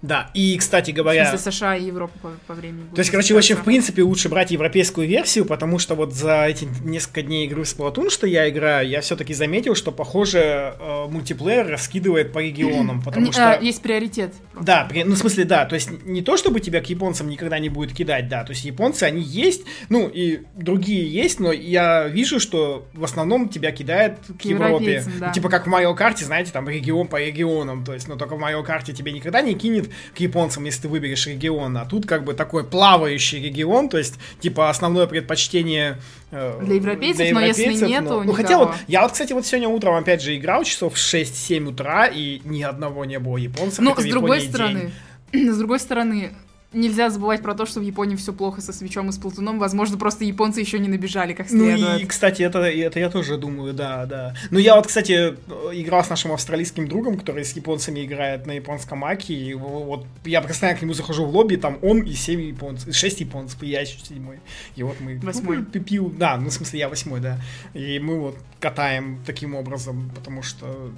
Да, и, кстати говоря... В смысле, США и Европа по, по времени будут. То есть, короче, вообще, в принципе, лучше брать европейскую версию, потому что вот за эти несколько дней игры в Splatoon, что я играю, я все-таки заметил, что, похоже, мультиплеер раскидывает по регионам, потому что... Есть приоритет. Да, ну, в смысле, да, то есть не то, чтобы тебя к японцам никогда не будет кидать, да, то есть японцы, они есть, ну, и другие есть, но я вижу, что в основном тебя кидает к Европе. Да. Ну, типа как в Mario Kart, знаете, там регион по регионам, то есть, но только в Mario Kart тебе никогда не кинет к японцам, если ты выберешь регион, а тут как бы такой плавающий регион, то есть, типа, основное предпочтение э, для европейцев, для европейцев, но если но... нету, ну, никого. Хотя вот, я вот, кстати, вот сегодня утром опять же играл, часов в шесть-семь утра, и ни одного не было японцев, но с другой стороны, день. С другой стороны, Нельзя забывать про то, что в Японии все плохо со свечом и с платуном. Возможно, просто японцы еще не набежали как следует. Ну и, кстати, это, это я тоже думаю, да, да. Ну я вот, кстати, играл с нашим австралийским другом, который с японцами играет на японском аке. И вот я постоянно к нему захожу в лобби, там он и семь японцев, шесть японцев, и я еще седьмой. И вот мы... Восьмой. Пипил, да, ну в смысле я восьмой, да. И мы вот катаем таким образом, потому что...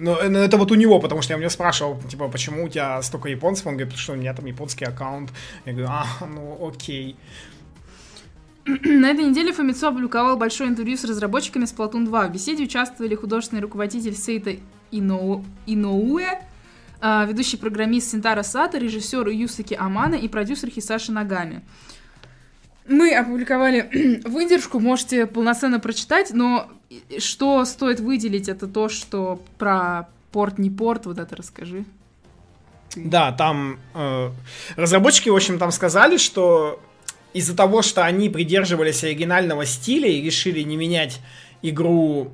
Ну, это вот у него, потому что я у него спрашивал, типа, почему у тебя столько японцев? Он говорит, что у меня там японский аккаунт. Я говорю, а, ну, окей. На этой неделе Famitsu опубликовал большое интервью с разработчиками Splatoon два. В беседе участвовали художественный руководитель Сейта Ино... Иноуэ, ведущий программист Синтара Сато, режиссер Юсаки Амана и продюсер Хисаши Нагами. Мы опубликовали выдержку, можете полноценно прочитать, но что стоит выделить, это то, что про порт, не порт, вот это расскажи. Да, там э, разработчики, в общем, там сказали, что из-за того, что они придерживались оригинального стиля и решили не менять игру...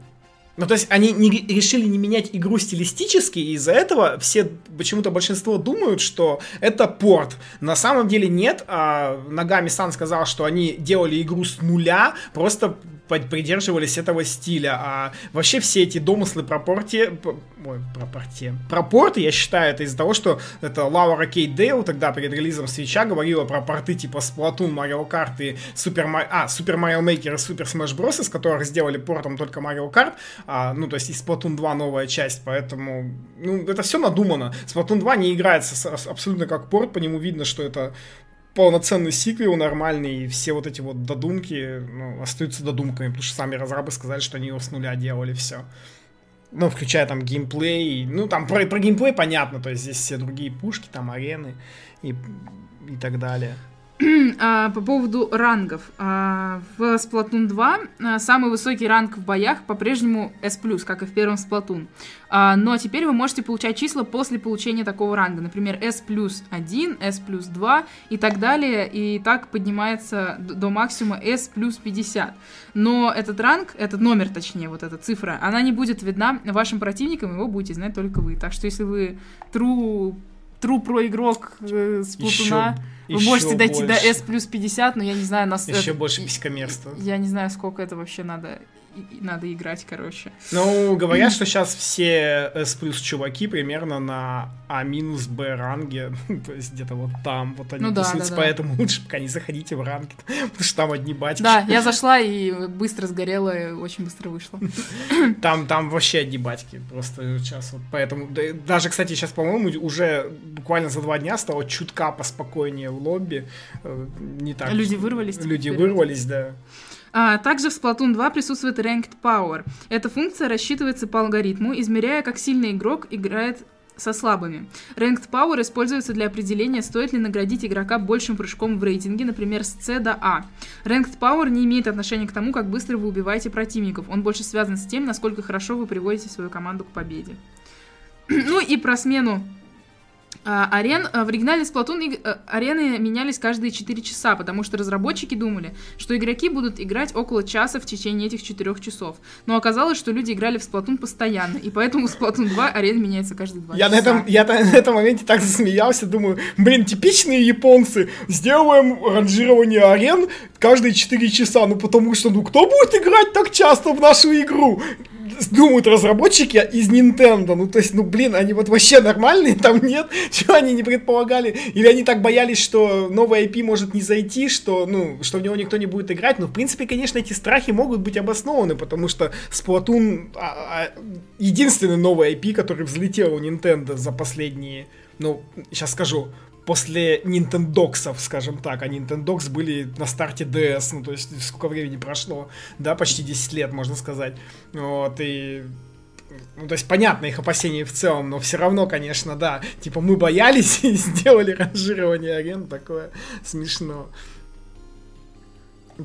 Ну, то есть они не, решили не менять игру стилистически, и из-за этого все, почему-то большинство думают, что это порт. На самом деле нет. А Нагами-сан сказал, что они делали игру с нуля, просто придерживались этого стиля. А вообще все эти домыслы про порте... Ой, про порте. Про порты, я считаю, это из-за того, что это Лаура Кейт Дейл тогда перед релизом Свитча говорила про порты типа Splatoon, Mario Kart и Super Mario... А, Super Mario Maker и Super Smash Bros, из которых сделали портом только Mario Kart. А, ну, то есть, и Splatoon два новая часть, поэтому, ну, это все надумано. Splatoon два не играется с, с, абсолютно как порт, по нему видно, что это полноценный сиквел нормальный, и все вот эти вот додумки, ну, остаются додумками, потому что сами разрабы сказали, что они его с нуля делали, все. Ну, включая там геймплей, ну, там про, про геймплей понятно, то есть, здесь все другие пушки, там, арены и, и так далее. По поводу рангов. В Splatoon два самый высокий ранг в боях по-прежнему S+, как и в первом Splatoon. Но теперь вы можете получать числа после получения такого ранга. Например, эс плюс один, эс плюс два и так далее. И так поднимается до максимума эс плюс пятьдесят. Но этот ранг, этот номер, точнее, вот эта цифра, она не будет видна вашим противникам, его будете знать только вы. Так что если вы true... Тру про игрок э, с Платуна. Вы еще можете дойти больше. До S плюс пятьдесят, но я не знаю, нас еще это... больше писькомерства. Я не знаю, сколько это вообще надо, и, надо играть, короче. Ну, говорят, mm. что сейчас все S плюс чуваки примерно на А минус Б ранге, то есть где-то вот там, вот они ну, тусуются, да, да, поэтому да. Лучше пока не заходите в ранг, потому что там одни батики. Да, я зашла и быстро сгорела, и очень быстро вышла. Там, там вообще одни батики, просто сейчас вот поэтому, да, даже, кстати, сейчас, по-моему, уже буквально за два дня стало чутка поспокойнее в лобби, не так. Люди вырвались. Люди вырвались, да. А, также в Splatoon два присутствует Ranked Power. Эта функция рассчитывается по алгоритму, измеряя, как сильный игрок играет со слабыми. Ranked Power используется для определения, стоит ли наградить игрока большим прыжком в рейтинге, например, с С до А. Ranked Power не имеет отношения к тому, как быстро вы убиваете противников. Он больше связан с тем, насколько хорошо вы приводите свою команду к победе. Ну и про смену а, арен. В оригинальной Splatoon а, арены менялись каждые четыре часа, потому что разработчики думали, что игроки будут играть около часа в течение этих четырех часов. Но оказалось, что люди играли в Splatoon постоянно, и поэтому Splatoon два арена меняется каждые два часа. На этом, я на этом моменте так засмеялся, думаю, блин, типичные японцы, сделаем ранжирование арен каждые четыре часа, ну потому что, ну кто будет играть так часто в нашу игру? Думают разработчики из Nintendo. Ну, то есть, ну, блин, они вот вообще нормальные там, нет? Чего они не предполагали? Или они так боялись, что новый ай пи может не зайти, что, ну, что в него никто не будет играть? Ну, в принципе, конечно, эти страхи могут быть обоснованы, потому что Splatoon а, а, единственный новый ай пи, который взлетел у Nintendo за последние, ну, сейчас скажу, после Нинтендоксов, скажем так, а Нинтендокс были на старте ди эс, ну, то есть, сколько времени прошло, да, почти десять лет, можно сказать, вот, и, ну, то есть, понятно их опасения в целом, но все равно, конечно, да, типа, мы боялись и сделали ранжирование арен, такое смешно.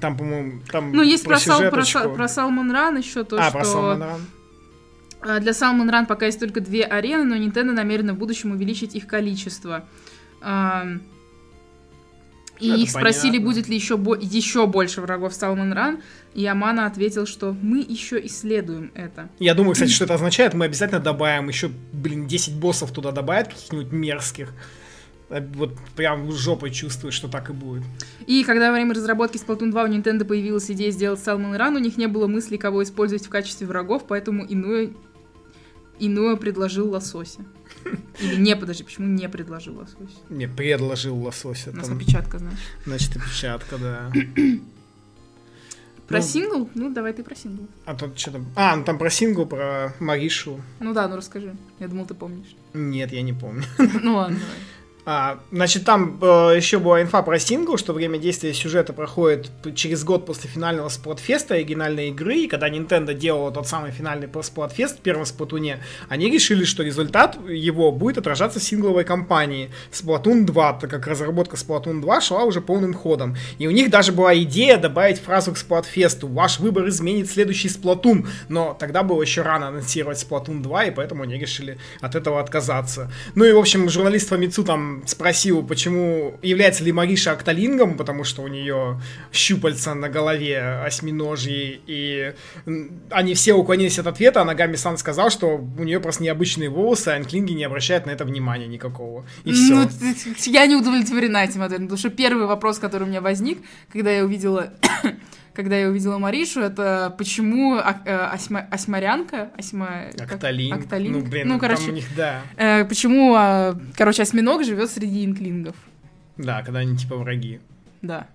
Там, по-моему, там ну, есть про, про, сал, про, про Salmon Run еще то, а, что... А, про Salmon Run. Для Salmon Run пока есть только две арены, но Nintendo намерена в будущем увеличить их количество. Uh, и это их спросили, понятно. Будет ли еще, бо- еще больше врагов Salmon Run, и Амана ответил, что мы еще исследуем это. Я думаю, кстати, что это означает, мы обязательно добавим еще, блин, десять боссов туда добавят, каких-нибудь мерзких. Вот прям жопой чувствую, что так и будет. И когда во время разработки Splatoon два у Nintendo появилась идея сделать Salmon Run, у них не было мысли, кого использовать в качестве врагов, поэтому Инуэ, Инуэ предложил лосося. Или не, подожди, почему не предложил лосося? Не, предложил лосося. У нас опечатка, значит. Значит, опечатка, да. Про ну, сингл? Ну, давай ты про сингл. А тут что там? А, ну там про сингл, про Маришу. Ну да, ну расскажи. Я думал, ты помнишь. Нет, я не помню. Ну ладно, давай. А, значит, там э, еще была инфа про сингл, что время действия сюжета проходит через год после финального Сплатфеста оригинальной игры, и когда Nintendo делала тот самый финальный Сплатфест в первом Сплатуне, они решили, что результат его будет отражаться в сингловой кампании Сплатун два, так как разработка Сплатун два шла уже полным ходом. И у них даже была идея добавить фразу к Сплатфесту: «Ваш выбор изменит следующий Сплатун», но тогда было еще рано анонсировать Сплатун два, и поэтому они решили от этого отказаться. Ну и, в общем, журналист Фамицу там спросил, почему является ли Мариша октолингом, потому что у нее щупальца на голове осьминожьи, и они все уклонились от ответа, а Нагами-сан сказал, что у нее просто необычные волосы, а анклинги не обращают на это внимания никакого. И все. Ну, я не удовлетворена этим ответом, потому что первый вопрос, который у меня возник, когда я увидела... когда я увидела Маришу, это почему а- осьма- осьмарянка, осьма... Октолинг. Октолинг. Ну, блин, ну, короче, там у них, да. Э, почему, э, короче, осьминог живет среди инклингов. Да, когда они типа враги. Да.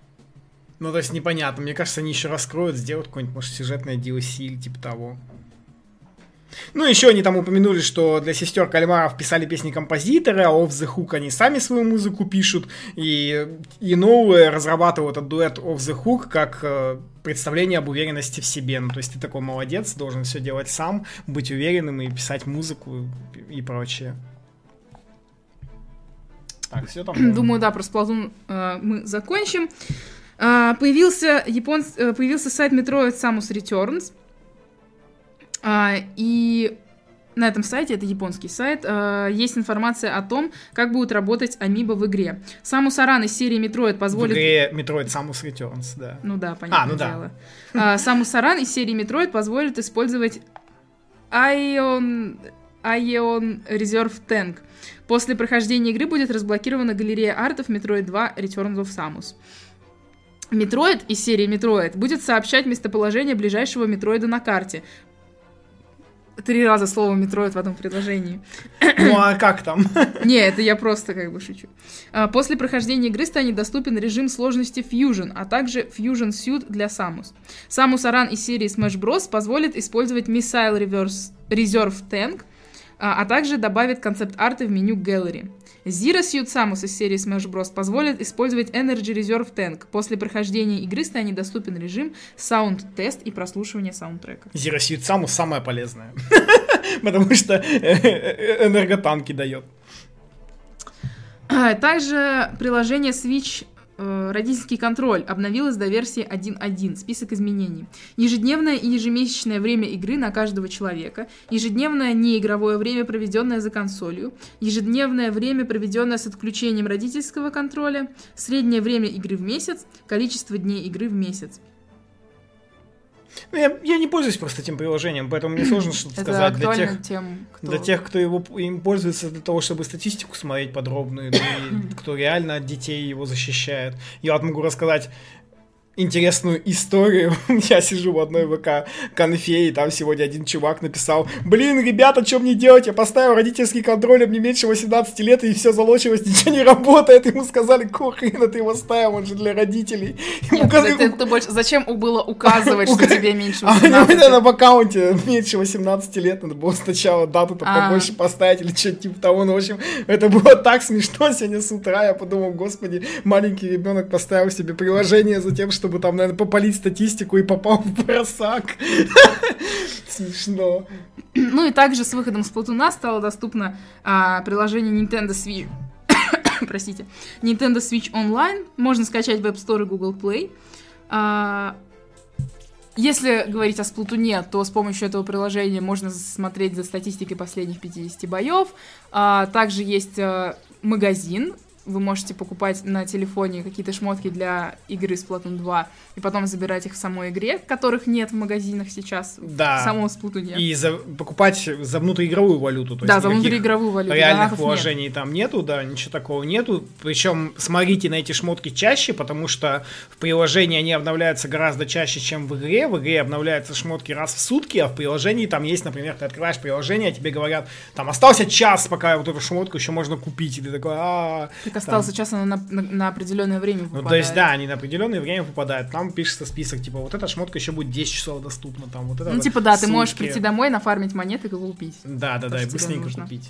Ну, то есть непонятно. Мне кажется, они еще раскроют, сделают какое-нибудь, может, сюжетное ди эл си или типа того. Ну, еще они там упомянули, что для сестер Кальмаров писали песни композиторы, а Off the Hook они сами свою музыку пишут, и Inoue разрабатывал этот дуэт Off the Hook как э, представление об уверенности в себе. Ну, то есть ты такой молодец, должен все делать сам, быть уверенным и писать музыку и прочее. Так, все там. Думаю, да, про Splatoon э, мы закончим. Э, появился, японс... э, появился сайт Metroid Samus Returns. Uh, и на этом сайте, это японский сайт, uh, есть информация о том, как будут работать амибо в игре. Самус Аран из серии Metroid позволит... В игре Metroid Samus Returns, да. Ну да, понятное дело. А, ну да. uh, Самус Аран из серии Metroid позволит использовать Ion... Ion Reserve Tank. После прохождения игры будет разблокирована галерея артов Metroid два Returns of Samus. Metroid из серии Metroid будет сообщать местоположение ближайшего метроида на карте. Три раза слово «метроид» в одном предложении. Ну а как там? Не, это я просто как бы шучу. После прохождения игры станет доступен режим сложности Fusion, а также Fusion Suit для Samus. Samus Aran из серии Smash Bros. Позволит использовать Missile Reverse Reserve Tank, а также добавит концепт-арты в меню Gallery. Zero Suit Samus из серии Smash Bros. Позволит использовать Energy Reserve Tank. После прохождения игры станет доступен режим саунд-тест и прослушивание саундтрека. Zero Suit Samus самое полезное, потому что энерготанки дает. Также приложение Switch Родительский контроль обновилась до версии один точка один. Список изменений: ежедневное и ежемесячное время игры на каждого человека, ежедневное неигровое время, проведенное за консолью, ежедневное время, проведенное с отключением родительского контроля, среднее время игры в месяц, количество дней игры в месяц. Я, я не пользуюсь просто этим приложением, поэтому мне сложно что-то сказать. Это актуально для тех, тем, кто... для тех, кто его, им пользуется для того, чтобы статистику смотреть подробную, и кто реально от детей его защищает. Я вот могу рассказать интересную историю. Я сижу в одной ВК-конфе, и там сегодня один чувак написал: «Блин, ребята, что мне делать? Я поставил родительский контроль, а мне меньше восемнадцати лет, и все залочилось, ничего не работает». Ему сказали: «Какого хрена ты его ставил? Он же для родителей». Нет, указ... это, это больше... Зачем было указывать, что тебе меньше восемнадцати? А в аккаунте меньше восемнадцати лет, надо было сначала дату-то побольше поставить или что-то типа того. Ну, в общем, это было так смешно сегодня с утра. Я подумал: господи, маленький ребенок поставил себе приложение за тем, что чтобы там, наверное, попалить статистику и попал в просак. Смешно. Ну и также с выходом Splatoon стало доступно а, приложение Nintendo Switch. Простите. Nintendo Switch Online. Можно скачать в App Store и Google Play. А, если говорить о Splatoon, то с помощью этого приложения можно смотреть за статистикой последних пятидесяти боев. А, также есть а, магазин вы можете покупать на телефоне какие-то шмотки для игры Splatoon два и потом забирать их в самой игре, которых нет в магазинах сейчас, да. в самом Splatoon. И за, покупать за внутриигровую валюту. То да, есть за внутриигровую валюту. Реальных вложений нет. там нету, да, ничего такого нету. Причем смотрите на эти шмотки чаще, потому что в приложении они обновляются гораздо чаще, чем в игре. В игре обновляются шмотки раз в сутки, а в приложении там есть, например, ты открываешь приложение, а тебе говорят, там остался час, пока вот эту шмотку еще можно купить. И ты такой, а Так остался час, она на, на, на определенное время попадает. Ну, то есть, да, они на определенное время попадают. Там пишется список, типа, вот эта шмотка еще будет десять часов доступна. Там, вот это, ну, вот типа, да, сумки. Ты можешь прийти домой, нафармить монеты и купить. Да, да, да, и быстренько купить.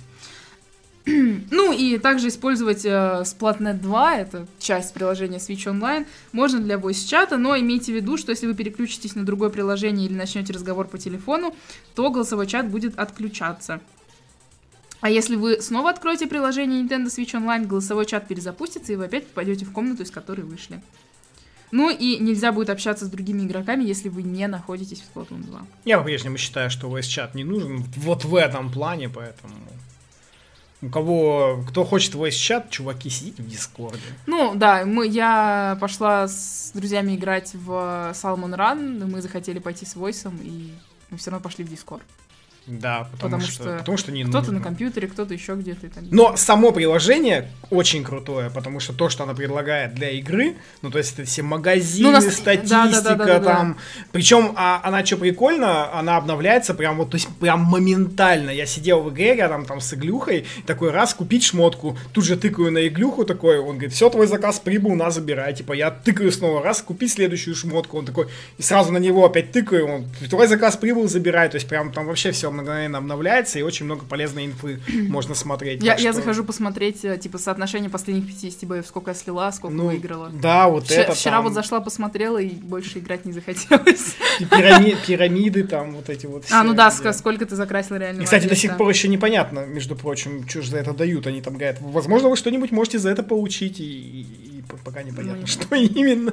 Ну, и также использовать э, Splatnet два, это часть приложения Switch Online, можно для voice-чата, но имейте в виду, что если вы переключитесь на другое приложение или начнете разговор по телефону, то голосовой чат будет отключаться. А если вы снова откроете приложение Nintendo Switch Online, голосовой чат перезапустится, и вы опять попадете в комнату, из которой вышли. Ну и нельзя будет общаться с другими игроками, если вы не находитесь в Splatoon два. Я по-прежнему считаю, что voice-чат не нужен вот в этом плане, поэтому... У кого, кто хочет voice-чат, чуваки, сидите в Дискорде. Ну, да, мы, я пошла с друзьями играть в Salmon Run, мы захотели пойти с войсом, и мы все равно пошли в Дискорд. Да, потому, потому, что, что, потому что не кто-то нужно. На компьютере, кто-то еще где-то. Там... Но само приложение очень крутое, потому что то, что оно предлагает для игры, ну, то есть это все магазины, ну, нас... статистика, да, да, да, да, да, там. Да. Причем а, она что прикольно, она обновляется прям вот, то есть прям моментально. Я сидел в игре рядом там с иглюхой, такой раз купить шмотку, тут же тыкаю на иглюху, такой, он говорит, все, твой заказ прибыл, на, забирай. Типа я тыкаю снова, раз купить следующую шмотку, он такой, и сразу на него опять тыкаю, он, твой заказ прибыл, забирай. То есть прям там вообще все мгновенно обновляется, и очень много полезной инфы можно смотреть. Я, что... я захожу посмотреть, типа, соотношение последних пятьдесят боев, сколько я слила, сколько ну, выиграла. Да, вот Вч- это Вчера там... вот зашла, посмотрела, и больше играть не захотелось. И пирами... пирамиды там, вот эти вот все. А, ну да, где... сколько ты закрасил реально. И, кстати, момент, до сих да. пор еще непонятно, между прочим, что же за это дают. Они там говорят, возможно, вы что-нибудь можете за это получить, и, и, и пока непонятно, ну, что именно.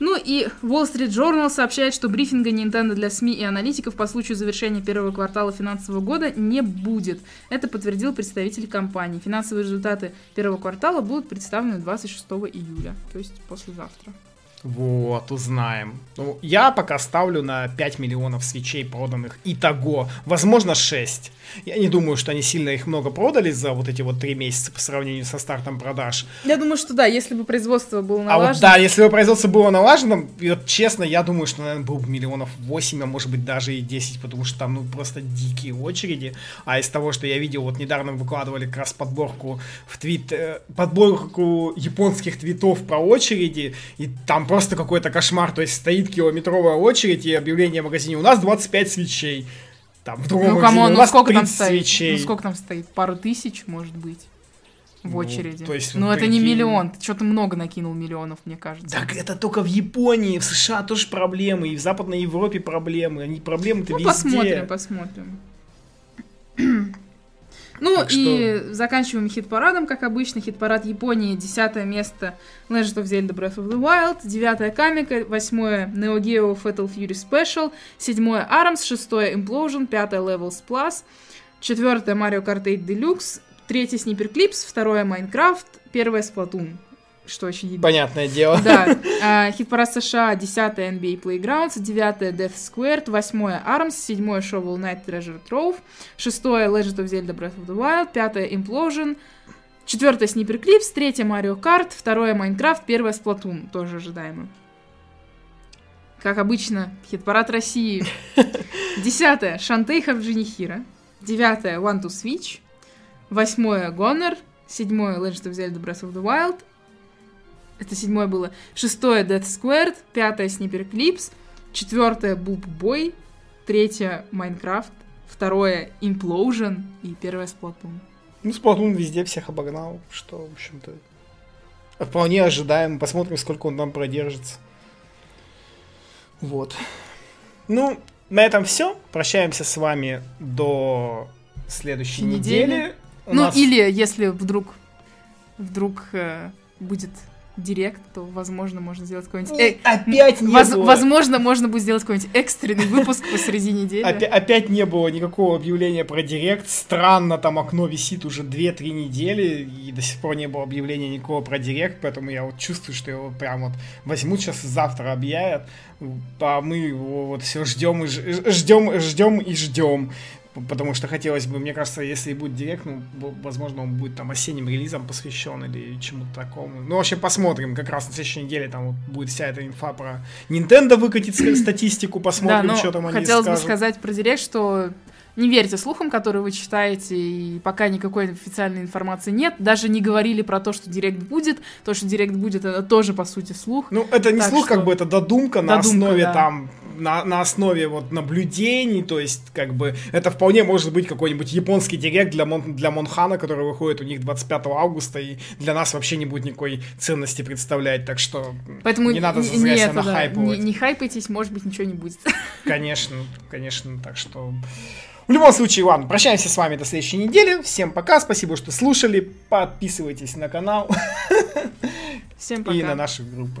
Ну и Wall Street Journal сообщает, что брифинга Nintendo для СМИ и аналитиков по случаю завершения первого квартала финансового года не будет. Это подтвердил представитель компании. Финансовые результаты первого квартала будут представлены двадцать шестого июля, то есть послезавтра. Вот, узнаем. Ну, я пока ставлю на пять миллионов свечей проданных. Итого, возможно, шесть. Я не думаю, что они сильно их много продали за вот эти вот три месяца по сравнению со стартом продаж. Я думаю, что да, если бы производство было налажено. А вот да, если бы производство было налажено, вот, честно, я думаю, что, наверное, было бы миллионов восемь, а может быть даже и десять, потому что там ну просто дикие очереди. А из того, что я видел, вот недавно выкладывали как раз подборку в твит, э, подборку японских твитов про очереди, и там просто какой-то кошмар, то есть стоит километровая очередь и объявление в магазине, у нас двадцать пять свечей. Там, в другом ну, магазине, он, у нас ну, тридцать свечей. Ну, сколько там стоит? Пару тысяч, может быть, в ну, очереди. То есть, ну, вот это такие... не миллион. Ты что-то много накинул миллионов, мне кажется. Так это только в Японии, в США тоже проблемы, и в Западной Европе проблемы. Они проблемы-то ну, везде. Посмотрим, посмотрим. Ну так и что... заканчиваем хит-парадом, как обычно. Хит-парад Японии, десятое место Legend of Zelda Breath of the Wild, девятое Камика, восьмое Neo Geo Fatal Fury Special, седьмое Arms, шестое Implosion, пятое Levels Plus, четвертое Mario Kart восемь Deluxe, третье Sniper Clips, второе Minecraft, первое Splatoon. Что очень... Понятное дело. Да. Хит-парад США, десятое эн би эй Playgrounds, девятое Death Squared, восьмое Arms, седьмое Shovel Knight Treasure Trove, шестое Legend of Zelda Breath of the Wild, пятое Implosion, четвертое Sniper Clips, третье Mario Kart, второе Minecraft, первое Splatoon, тоже ожидаемо. Как обычно, хит-парад России. Десятое Shantae Half-Genie Hero, девятое One to Switch, восьмое Goner, седьмое Legend of Zelda Breath of the Wild, это седьмое было. Шестое Death Squared, пятое Sniper Clips, четвертое Boop Boy, третье Minecraft, второе Implosion и первое Splatoon. Ну, Splatoon везде всех обогнал, что, в общем-то, вполне ожидаем. Посмотрим, сколько он там продержится. Вот. Ну, на этом все. Прощаемся с вами до следующей недели. недели. Ну, нас... или если вдруг вдруг э, будет... директ, то, возможно, можно сделать какой-нибудь... Э... Опять не Воз... было! Возможно, можно будет сделать какой-нибудь экстренный выпуск посреди недели. Опять, опять не было никакого объявления про директ. Странно, там окно висит уже две-три недели, и до сих пор не было объявления никакого про директ, поэтому я вот чувствую, что его прям вот возьмут сейчас и завтра объявят, а мы его вот все ждем и ж... ждем, ждем и ждем. Потому что хотелось бы, мне кажется, если и будет директ, ну, возможно, он будет там осенним релизом посвящен или чему-то такому. Ну, вообще, посмотрим, как раз на следующей неделе там вот будет вся эта инфа про Nintendo, выкатит статистику, посмотрим, да, что там они скажут. Хотелось бы сказать про директ, что не верьте слухам, которые вы читаете, и пока никакой официальной информации нет. Даже не говорили про то, что директ будет. То, что директ будет, это тоже, по сути, слух. Ну, это не так слух, что... как бы это додумка, додумка на основе, да, там... На, на основе вот наблюдений, то есть, как бы, это вполне может быть какой-нибудь японский директ для, Мон, для Монхана, который выходит у них двадцать пятого августа, и для нас вообще не будет никакой ценности представлять, так что поэтому не надо зазря себя нахайповать. Не, не хайпайтесь, может быть, ничего не будет. Конечно, конечно, так что... В любом случае, ладно, прощаемся с вами до следующей недели. Всем пока, спасибо, что слушали, подписывайтесь на канал. Всем пока. И на наши группы.